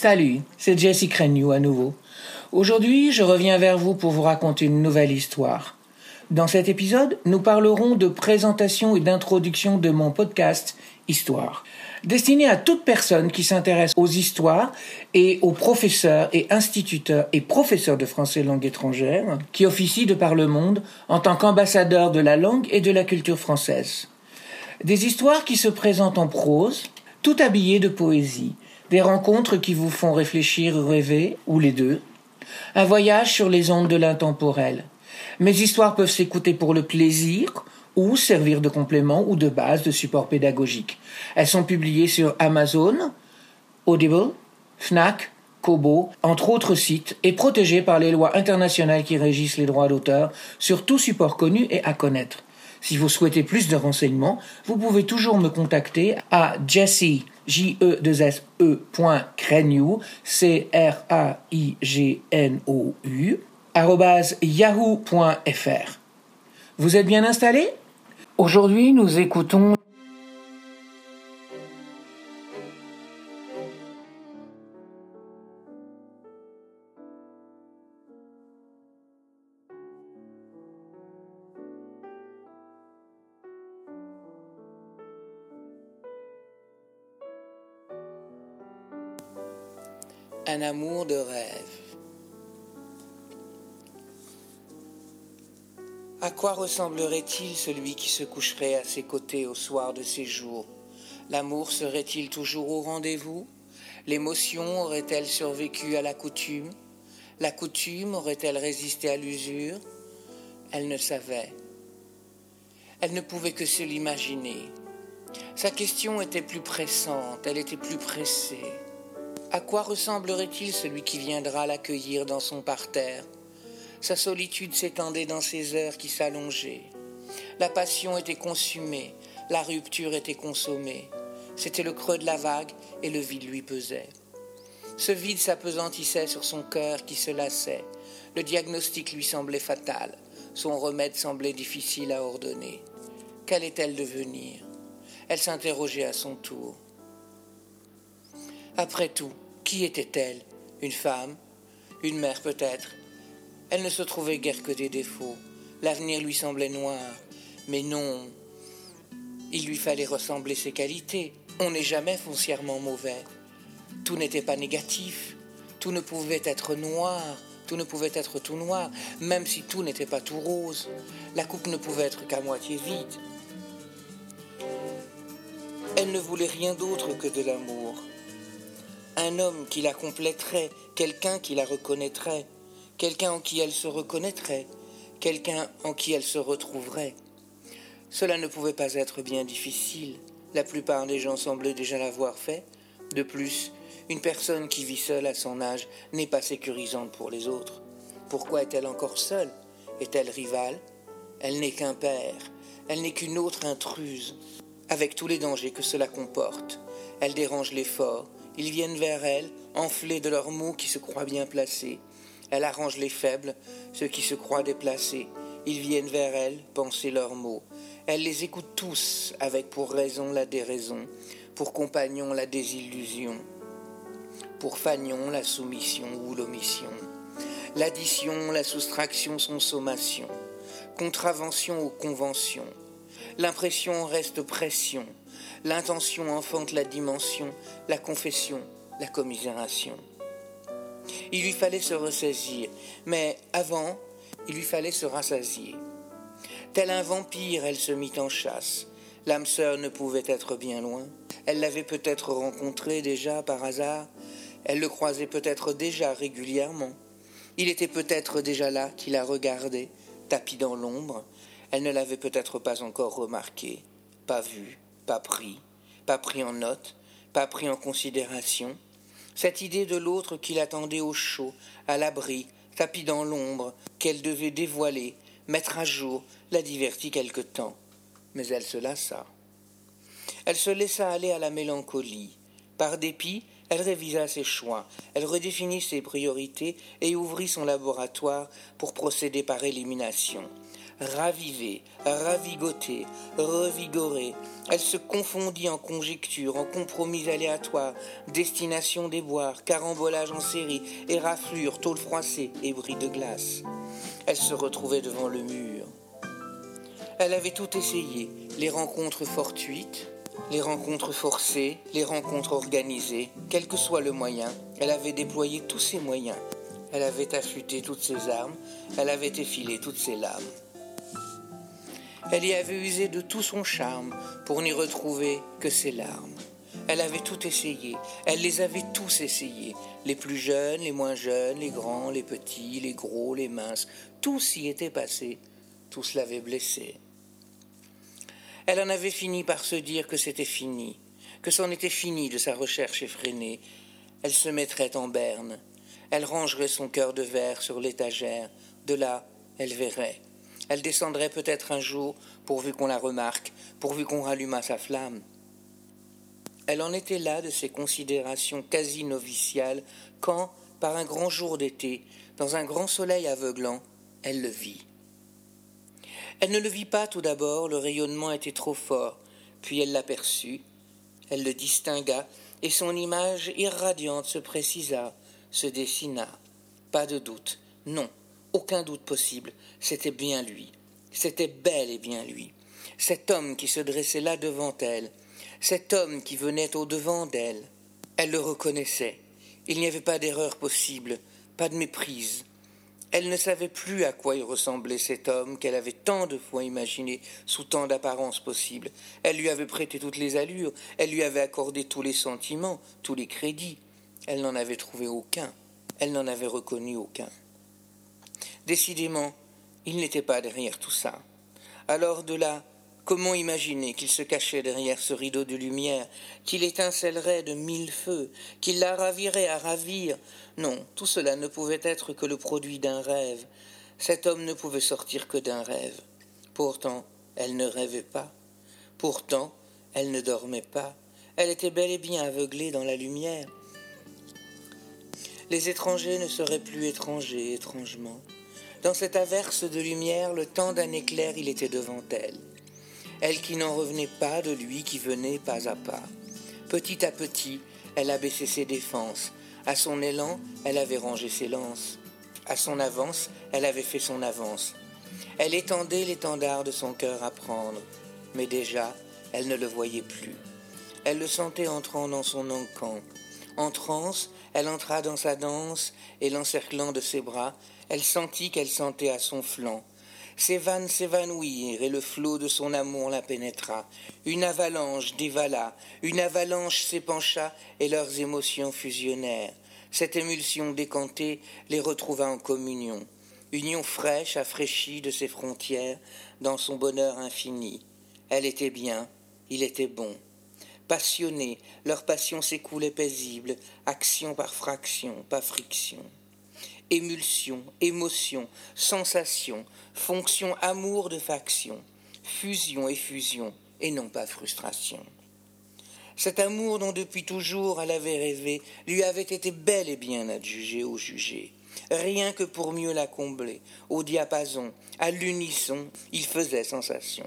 Salut, c'est Jessie Crégnou à nouveau. Aujourd'hui, je reviens vers vous pour vous raconter une nouvelle histoire. Dans cet épisode, nous parlerons de présentation et d'introduction de mon podcast « Histoires », destiné à toute personne qui s'intéresse aux histoires et aux professeurs et instituteurs et professeurs de français langue étrangère qui officient de par le monde en tant qu'ambassadeurs de la langue et de la culture française. Des histoires qui se présentent en prose, tout habillées de poésie, des rencontres qui vous font réfléchir, rêver, ou les deux, un voyage sur les ondes de l'intemporel. Mes histoires peuvent s'écouter pour le plaisir ou servir de complément ou de base de support pédagogique. Elles sont publiées sur Amazon, Audible, Fnac, Kobo, entre autres sites, et protégées par les lois internationales qui régissent les droits d'auteur sur tout support connu et à connaître. Si vous souhaitez plus de renseignements, vous pouvez toujours me contacter à jessie.crégnou, C-R-A-I-G-N-O-U, @yahoo.fr. Vous êtes bien installés? Aujourd'hui, nous écoutons un amour de rêve. À quoi ressemblerait-il celui qui se coucherait à ses côtés au soir de ses jours? L'amour serait-il toujours au rendez-vous? L'émotion aurait-elle survécu à la coutume? La coutume aurait-elle résisté à l'usure? Elle ne savait. Elle ne pouvait que se l'imaginer. Sa question était plus pressante, elle était plus pressée. À quoi ressemblerait-il celui qui viendra l'accueillir dans son parterre? Sa solitude s'étendait dans ces heures qui s'allongeaient. La passion était consumée, la rupture était consommée. C'était le creux de la vague et le vide lui pesait. Ce vide s'appesantissait sur son cœur qui se lassait. Le diagnostic lui semblait fatal. Son remède semblait difficile à ordonner. Qu'allait-elle devenir? Elle s'interrogeait à son tour. Après tout, qui était-elle? Une femme? Une mère peut-être? Elle ne se trouvait guère que des défauts. L'avenir lui semblait noir. Mais non, il lui fallait ressembler ses qualités. On n'est jamais foncièrement mauvais. Tout n'était pas négatif. Tout ne pouvait être noir. Tout ne pouvait être tout noir, même si tout n'était pas tout rose. La coupe ne pouvait être qu'à moitié vide. Elle ne voulait rien d'autre que de l'amour. Un homme qui la compléterait, quelqu'un qui la reconnaîtrait. Quelqu'un en qui elle se reconnaîtrait, quelqu'un en qui elle se retrouverait. Cela ne pouvait pas être bien difficile. La plupart des gens semblaient déjà l'avoir fait. De plus, une personne qui vit seule à son âge n'est pas sécurisante pour les autres. Pourquoi est-elle encore seule? Est-elle rivale? Elle n'est qu'un père. Elle n'est qu'une autre intruse, avec tous les dangers que cela comporte. Elle dérange les forts. Ils viennent vers elle, enflés de leurs mots qui se croient bien placés. Elle arrange les faibles, ceux qui se croient déplacés. Ils viennent vers elle, penser leurs mots. Elle les écoute tous, avec pour raison la déraison, pour compagnon la désillusion, pour fanion la soumission ou l'omission. L'addition, la soustraction sont sommations, contravention aux conventions. L'impression reste pression, l'intention enfante la dimension, la confession, la commisération. Il lui fallait se ressaisir, mais avant, il lui fallait se rassasier. Tel un vampire, elle se mit en chasse. L'âme sœur ne pouvait être bien loin. Elle l'avait peut-être rencontré déjà par hasard. Elle le croisait peut-être déjà régulièrement. Il était peut-être déjà là qui la regardait, tapis dans l'ombre. Elle ne l'avait peut-être pas encore remarqué, pas vu, pas pris en note, pas pris en considération. Cette idée de l'autre qui l'attendait au chaud, à l'abri, tapis dans l'ombre, qu'elle devait dévoiler, mettre à jour, la divertit quelque temps. Mais elle se lassa. Elle se laissa aller à la mélancolie. Par dépit, elle révisa ses choix, elle redéfinit ses priorités et ouvrit son laboratoire pour procéder par élimination. ravivée, ravigotée, revigorée. Elle se confondit en conjectures, en compromis aléatoires, destination des boires, carambolage en série, éraflures, tôle froissée et bris de glace. Elle se retrouvait devant le mur. Elle avait tout essayé, les rencontres fortuites, les rencontres forcées, les rencontres organisées, quel que soit le moyen, elle avait déployé tous ses moyens. Elle avait affûté toutes ses armes, elle avait effilé toutes ses lames. Elle y avait usé de tout son charme pour n'y retrouver que ses larmes. Elle avait tout essayé, elle les avait tous essayés, les plus jeunes, les moins jeunes, les grands, les petits, les gros, les minces, tous y étaient passés, tous l'avaient blessée. Elle en avait fini par se dire que c'était fini, que c'en était fini de sa recherche effrénée. Elle se mettrait en berne. Elle rangerait son cœur de verre sur l'étagère. De là, elle verrait. Elle descendrait peut-être un jour, pourvu qu'on la remarque, pourvu qu'on rallumât sa flamme. Elle en était là de ces considérations quasi noviciales quand, par un grand jour d'été, dans un grand soleil aveuglant, elle le vit. Elle ne le vit pas tout d'abord, le rayonnement était trop fort. Puis elle l'aperçut, elle le distingua, et son image irradiante se précisa. Se dessina. Pas de doute. Non, aucun doute possible. C'était bien lui. C'était bel et bien lui. Cet homme qui se dressait là devant elle. Cet homme qui venait au-devant d'elle. Elle le reconnaissait. Il n'y avait pas d'erreur possible. Pas de méprise. Elle ne savait plus à quoi il ressemblait cet homme qu'elle avait tant de fois imaginé sous tant d'apparences possibles. Elle lui avait prêté toutes les allures. Elle lui avait accordé tous les sentiments, tous les crédits. Elle n'en avait trouvé aucun, elle n'en avait reconnu aucun. Décidément, il n'était pas derrière tout ça. Alors de là, comment imaginer qu'il se cachait derrière ce rideau de lumière, qu'il étincellerait de mille feux, qu'il la ravirait à ravir? Non, tout cela ne pouvait être que le produit d'un rêve. Cet homme ne pouvait sortir que d'un rêve. Pourtant, elle ne rêvait pas. Pourtant, elle ne dormait pas. Elle était bel et bien aveuglée dans la lumière. Les étrangers ne seraient plus étrangers, étrangement. Dans cette averse de lumière, le temps d'un éclair, il était devant elle. Elle qui n'en revenait pas de lui qui venait pas à pas. Petit à petit, elle abaissait ses défenses. À son élan, elle avait rangé ses lances. À son avance, elle avait fait son avance. Elle étendait l'étendard de son cœur à prendre. Mais déjà, elle ne le voyait plus. Elle le sentait entrant dans son encamp. En transe, elle entra dans sa danse et l'encerclant de ses bras, elle sentit qu'elle sentait à son flanc. Ses vannes s'évanouirent et le flot de son amour la pénétra. Une avalanche dévala, une avalanche s'épancha et leurs émotions fusionnèrent. Cette émulsion décantée les retrouva en communion. Union fraîche, affraîchie de ses frontières, dans son bonheur infini. Elle était bien, il était bon. Passionnés, leur passion s'écoulait paisible, action par fraction, pas friction. Émulsion, émotion, sensation, fonction, amour de faction, fusion et fusion, et non pas frustration. Cet amour dont depuis toujours elle avait rêvé lui avait été bel et bien adjugé au jugé. Rien que pour mieux la combler, au diapason, à l'unisson, il faisait sensation.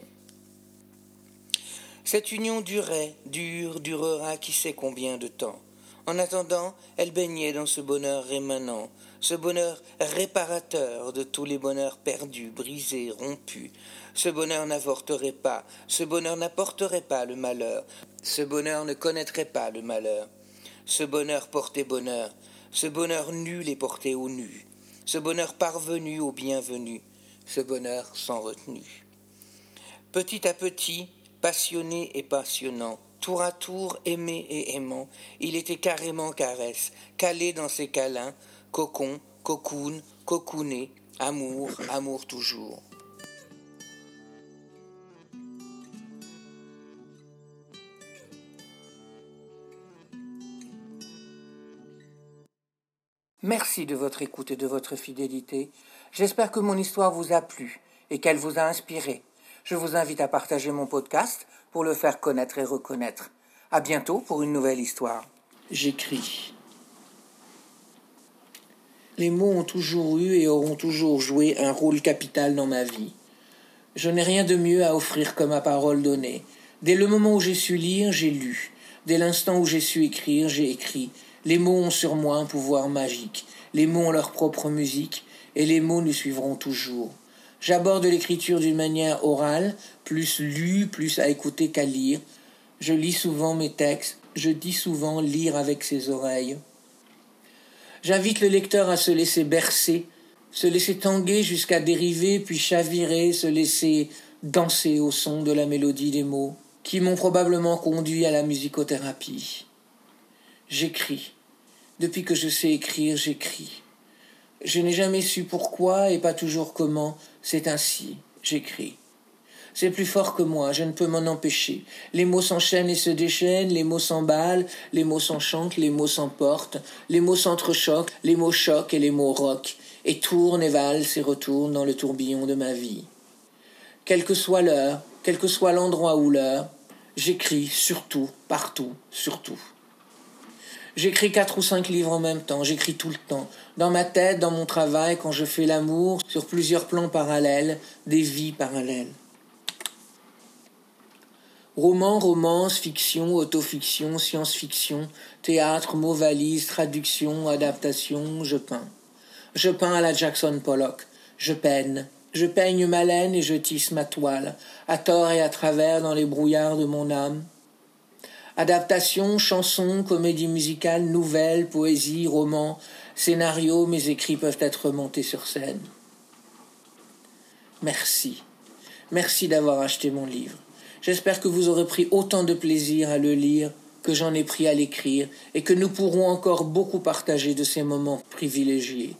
Cette union durait, durera qui sait combien de temps. En attendant, elle baignait dans ce bonheur rémanent, ce bonheur réparateur de tous les bonheurs perdus, brisés, rompus. Ce bonheur n'avorterait pas, ce bonheur n'apporterait pas le malheur, ce bonheur ne connaîtrait pas le malheur. Ce bonheur portait bonheur, ce bonheur nul et porté au nu, ce bonheur parvenu au bienvenu, ce bonheur sans retenue. Petit à petit, passionné et passionnant, tour à tour aimé et aimant, il était carrément caresse, calé dans ses câlins, cocon, cocoon, cocooné, amour, amour toujours. Merci de votre écoute et de votre fidélité. J'espère que mon histoire vous a plu et qu'elle vous a inspiré. Je vous invite à partager mon podcast pour le faire connaître et reconnaître. À bientôt pour une nouvelle histoire. J'écris. Les mots ont toujours eu et auront toujours joué un rôle capital dans ma vie. Je n'ai rien de mieux à offrir que ma parole donnée. Dès le moment où j'ai su lire, j'ai lu. Dès l'instant où j'ai su écrire, j'ai écrit. Les mots ont sur moi un pouvoir magique. Les mots ont leur propre musique, et les mots nous suivront toujours. J'aborde l'écriture d'une manière orale, plus lue, plus à écouter qu'à lire. Je lis souvent mes textes, je dis souvent lire avec ses oreilles. J'invite le lecteur à se laisser bercer, se laisser tanguer jusqu'à dériver, puis chavirer, se laisser danser au son de la mélodie des mots, qui m'ont probablement conduit à la musicothérapie. J'écris. Depuis que je sais écrire, j'écris. Je n'ai jamais su pourquoi et pas toujours comment. C'est ainsi, j'écris. C'est plus fort que moi, je ne peux m'en empêcher. Les mots s'enchaînent et se déchaînent, les mots s'emballent, les mots s'enchantent, les mots s'emportent, les mots s'entrechoquent, les mots choquent et les mots roquent, et tournent et valsent et retournent dans le tourbillon de ma vie. Quelle que soit l'heure, quel que soit l'endroit ou l'heure, j'écris surtout, partout, surtout. J'écris 4 ou 5 livres en même temps, j'écris tout le temps. Dans ma tête, dans mon travail, quand je fais l'amour, sur plusieurs plans parallèles, des vies parallèles. Roman, romance, fiction, autofiction, science-fiction, théâtre, mots valises, traduction, adaptation, je peins. Je peins à la Jackson Pollock, je peine. Je peigne ma laine et je tisse ma toile, à tort et à travers dans les brouillards de mon âme. Adaptation, chansons, comédie musicale, nouvelles, poésie, romans, scénarios, mes écrits peuvent être montés sur scène. Merci. Merci d'avoir acheté mon livre. J'espère que vous aurez pris autant de plaisir à le lire que j'en ai pris à l'écrire et que nous pourrons encore beaucoup partager de ces moments privilégiés.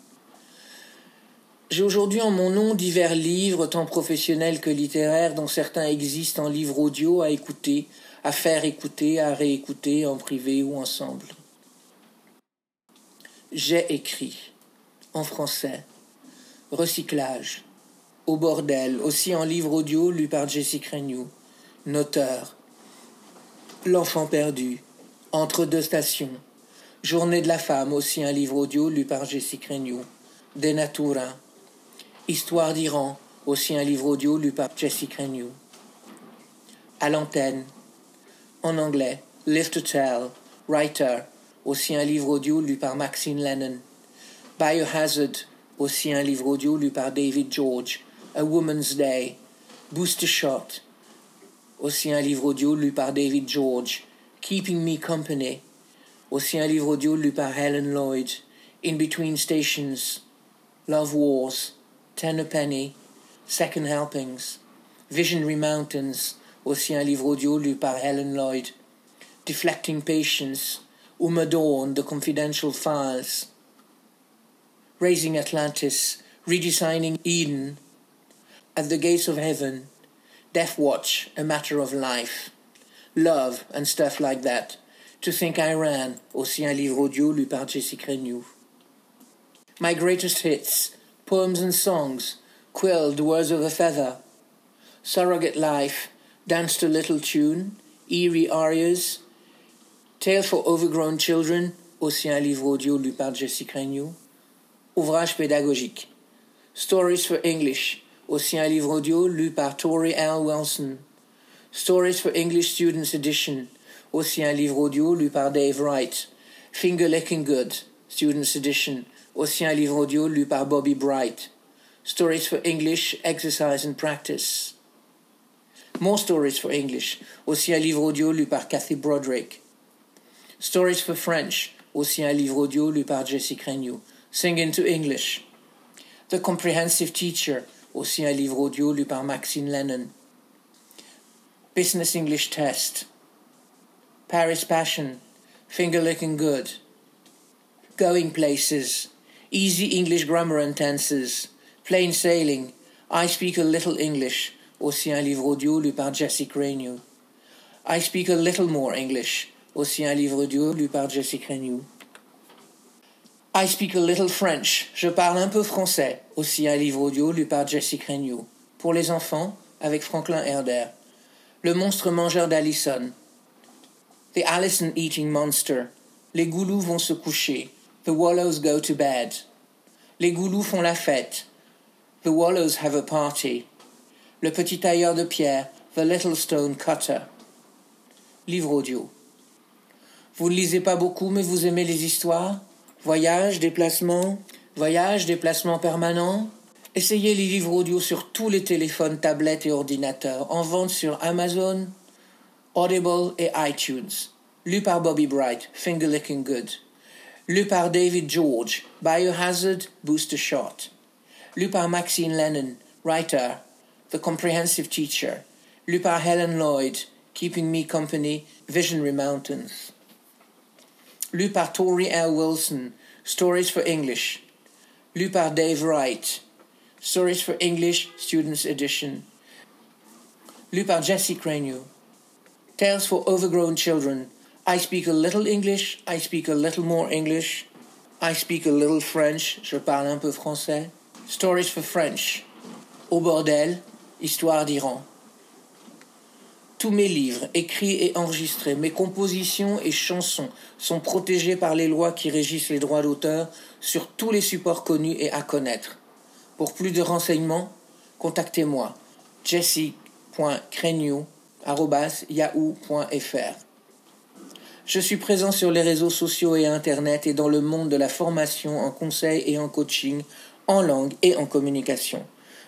J'ai aujourd'hui en mon nom divers livres, tant professionnels que littéraires, dont certains existent en livre audio à écouter, à faire écouter, à réécouter, en privé ou ensemble. J'ai écrit, en français, Recyclage, Au bordel, aussi en livre audio lu par Jessie Crégnou, Noteur, L'enfant perdu, Entre deux stations, Journée de la femme, aussi un livre audio lu par Jessie Crégnou, Des Natura, Histoire d'Iran, aussi un livre audio lu par Jessie Crégnou, À l'antenne, en anglais, Live to Tell, Writer, aussi un livre audio lu par Maxine Lennon. Biohazard, aussi un livre audio lu par David George. A Woman's Day, Booster Shot, aussi un livre audio lu par David George. Keeping Me Company, aussi un livre audio lu par Helen Lloyd. In Between Stations, Love Wars, Ten a Penny, Second Helpings, Visionary Mountains, aussi un livre audio lu par Helen Lloyd. Deflecting Patience, Uma Dorn, The Confidential Files. Raising Atlantis, Redesigning Eden. At the Gates of Heaven, Death Watch, A Matter of Life. Love and Stuff Like That, To Think I Ran, aussi un livre audio lu par Jessie Crégnou. My Greatest Hits, Poems and Songs, Quilled Words of a Feather. Surrogate Life, Danced a Little Tune, Eerie Arias, Tale for Overgrown Children, aussi un livre audio lu par Jessie Crégnou, Ouvrage pédagogique, Stories for English, aussi un livre audio lu par Tori L. Wilson, Stories for English Students Edition, aussi un livre audio lu par Dave Wright, Finger Licking Good, Students Edition, aussi un livre audio lu par Bobby Bright, Stories for English Exercise and Practice, More Stories for English, aussi un livre audio lu par Kathy Broderick. Stories for French, aussi un livre audio lu par Jessie Crégnou. Sing into English. The Comprehensive Teacher, aussi un livre audio lu par Maxine Lennon. Business English Test. Paris Passion, Finger Licking Good. Going Places, Easy English Grammar and Tenses. Plain Sailing, I Speak a Little English, aussi un livre audio lu par Jessie Crégnou. I Speak a Little More English, aussi un livre audio lu par Jessie Crégnou. I Speak a Little French, je parle un peu français, aussi un livre audio lu par Jessie Crégnou. Pour les enfants, avec Franklin Herder. Le monstre mangeur d'Allison. The Allison Eating Monster. Les goulous vont se coucher. The Wallows go to bed. Les goulous font la fête. The Wallows have a party. Le petit tailleur de pierre, The Little Stone Cutter. Livre audio. Vous ne lisez pas beaucoup, mais vous aimez les histoires? Voyages, déplacements permanents? Essayez les livres audio sur tous les téléphones, tablettes et ordinateurs, en vente sur Amazon, Audible et iTunes. Lus par Bobby Bright, Finger Licking Good. Lus par David George, Biohazard, Booster Shot. Lus par Maxine Lennon, Writer, The Comprehensive Teacher. Lus par Helen Lloyd, Keeping Me Company, Visionary Mountains. Lus par Tori L. Wilson, Stories for English. Lus par Dave Wright, Stories for English, Students Edition. Lus par Jessie Crégnou, Tales for Overgrown Children. I speak a little English, I speak a little more English. I speak a little French, je parle un peu français. Stories for French. Au bordel, Histoire d'Iran. Tous mes livres, écrits et enregistrés, mes compositions et chansons sont protégés par les lois qui régissent les droits d'auteur sur tous les supports connus et à connaître. Pour plus de renseignements, contactez-moi jessie.crégnou@yahoo.fr. Je suis présent sur les réseaux sociaux et Internet et dans le monde de la formation en conseil et en coaching, en langue et en communication.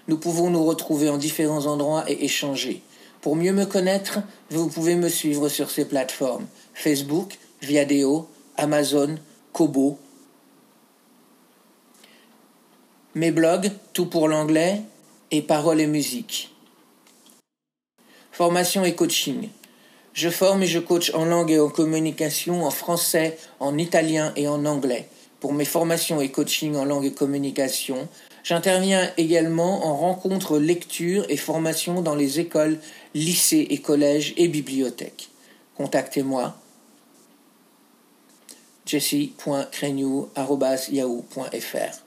Nous pouvons nous retrouver en différents endroits et échanger. Pour mieux me connaître, vous pouvez me suivre sur ces plateformes. Facebook, Viadeo, Amazon, Kobo. Mes blogs, Tout pour l'anglais et Paroles et musique. Formation et coaching. Je forme et je coach en langue et en communication, en français, en italien et en anglais. Pour mes formations et coaching en langue et communication, j'interviens également en rencontres, lectures et formations dans les écoles, lycées et collèges et bibliothèques. Contactez-moi jessie.crégnou@yahoo.fr.